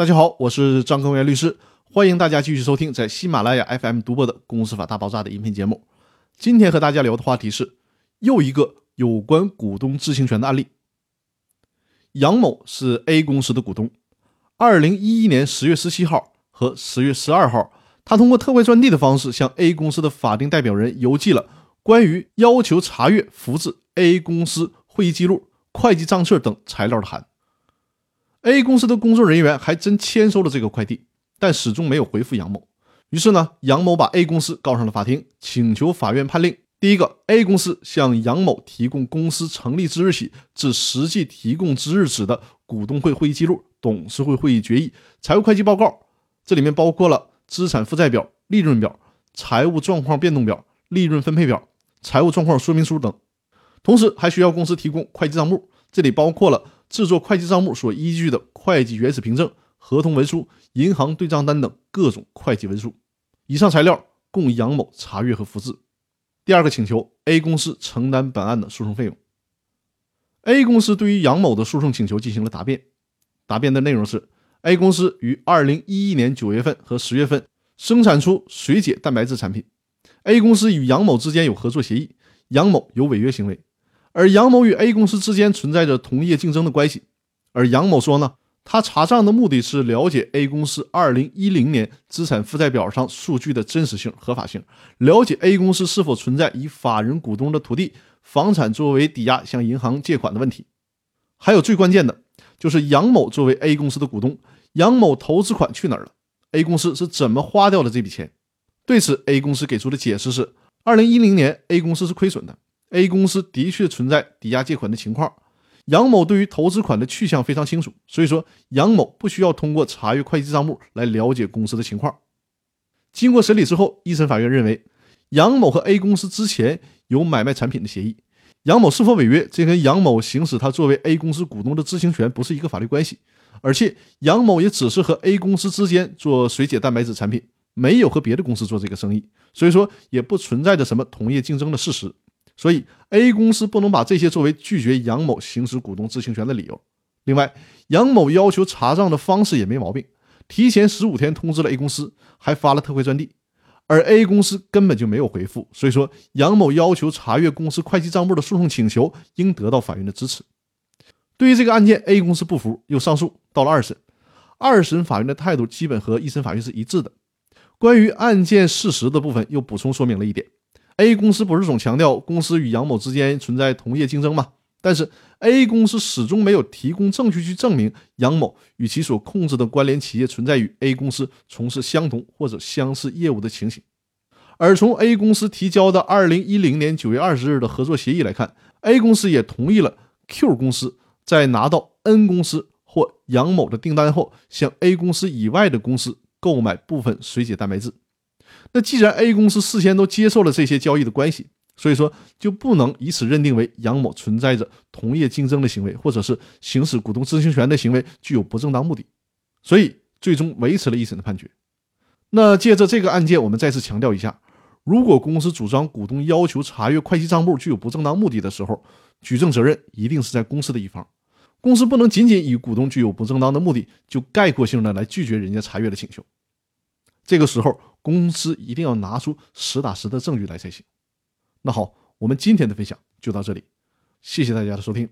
大家好，我是张根源律师，欢迎大家继续收听在喜马拉雅 FM 独播的《公司法大爆炸》的音频节目。今天和大家聊的话题是又一个有关股东知情权的案例。杨某是 A 公司的股东，2011年10月17号和10月12号，他通过特惠专递的方式向 A 公司的法定代表人邮寄了关于要求查阅复制 A 公司会议记录、会计账册等材料的函。A 公司的工作人员还真签收了这个快递，但始终没有回复杨某。于是呢，杨某把 A 公司告上了法庭，请求法院判令：第一个， A 公司向杨某提供公司成立之日起至实际提供之日止的股东会会议记录、董事会会议决议、财务会计报告，这里面包括了资产负债表、利润表、财务状况变动表、利润分配表、财务状况说明书等。同时还需要公司提供会计账目，这里包括了制作会计账目所依据的会计原始凭证、合同文书、银行对账单等各种会计文书。以上材料供杨某查阅和复制。第二个请求 A 公司承担本案的诉讼费用。A 公司对于杨某的诉讼请求进行了答辩，答辩的内容是 A 公司于2011年9月份和10月份生产出水解蛋白质产品， A 公司与杨某之间有合作协议，杨某有违约行为，而杨某与 A 公司之间存在着同业竞争的关系。而杨某说呢，他查账的目的是了解 A 公司2010年资产负债表上数据的真实性、合法性，了解 A 公司是否存在以法人股东的土地、房产作为抵押向银行借款的问题。还有最关键的就是杨某作为 A 公司的股东，杨某投资款去哪儿了， A 公司是怎么花掉了这笔钱。对此 A 公司给出的解释是，2010年 A 公司是亏损的，A 公司的确存在抵押借款的情况，杨某对于投资款的去向非常清楚，所以说杨某不需要通过查阅会计账目来了解公司的情况。经过审理之后，一审法院认为杨某和 A 公司之前有买卖产品的协议，杨某是否违约，这跟杨某行使他作为 A 公司股东的知情权不是一个法律关系，而且杨某也只是和 A 公司之间做水解蛋白质产品，没有和别的公司做这个生意，所以说也不存在着什么同业竞争的事实，所以 A 公司不能把这些作为拒绝杨某行使股东知情权的理由。另外，杨某要求查账的方式也没毛病，提前15天通知了 A 公司，还发了特惠专递，而 A 公司根本就没有回复，所以说杨某要求查阅公司会计账目的诉讼请求应得到法院的支持。对于这个案件， A 公司不服，又上诉到了二审。二审法院的态度基本和一审法院是一致的。关于案件事实的部分又补充说明了一点，A 公司不是总强调公司与杨某之间存在同业竞争吗？但是 A 公司始终没有提供证据去证明杨某与其所控制的关联企业存在与 A 公司从事相同或者相似业务的情形。而从 A 公司提交的2010年9月20日的合作协议来看， A 公司也同意了 Q 公司在拿到 N 公司或杨某的订单后，向 A 公司以外的公司购买部分水解蛋白质。那既然 A 公司事先都接受了这些交易的关系，所以说就不能以此认定为杨某存在着同业竞争的行为，或者是行使股东知情权的行为具有不正当目的，所以最终维持了一审的判决。那借着这个案件，我们再次强调一下，如果公司主张股东要求查阅会计账目具有不正当目的的时候，举证责任一定是在公司的一方，公司不能仅仅以股东具有不正当的目的就概括性的来拒绝人家查阅的请求，这个时候公司一定要拿出实打实的证据来才行。那好，我们今天的分享就到这里，谢谢大家的收听。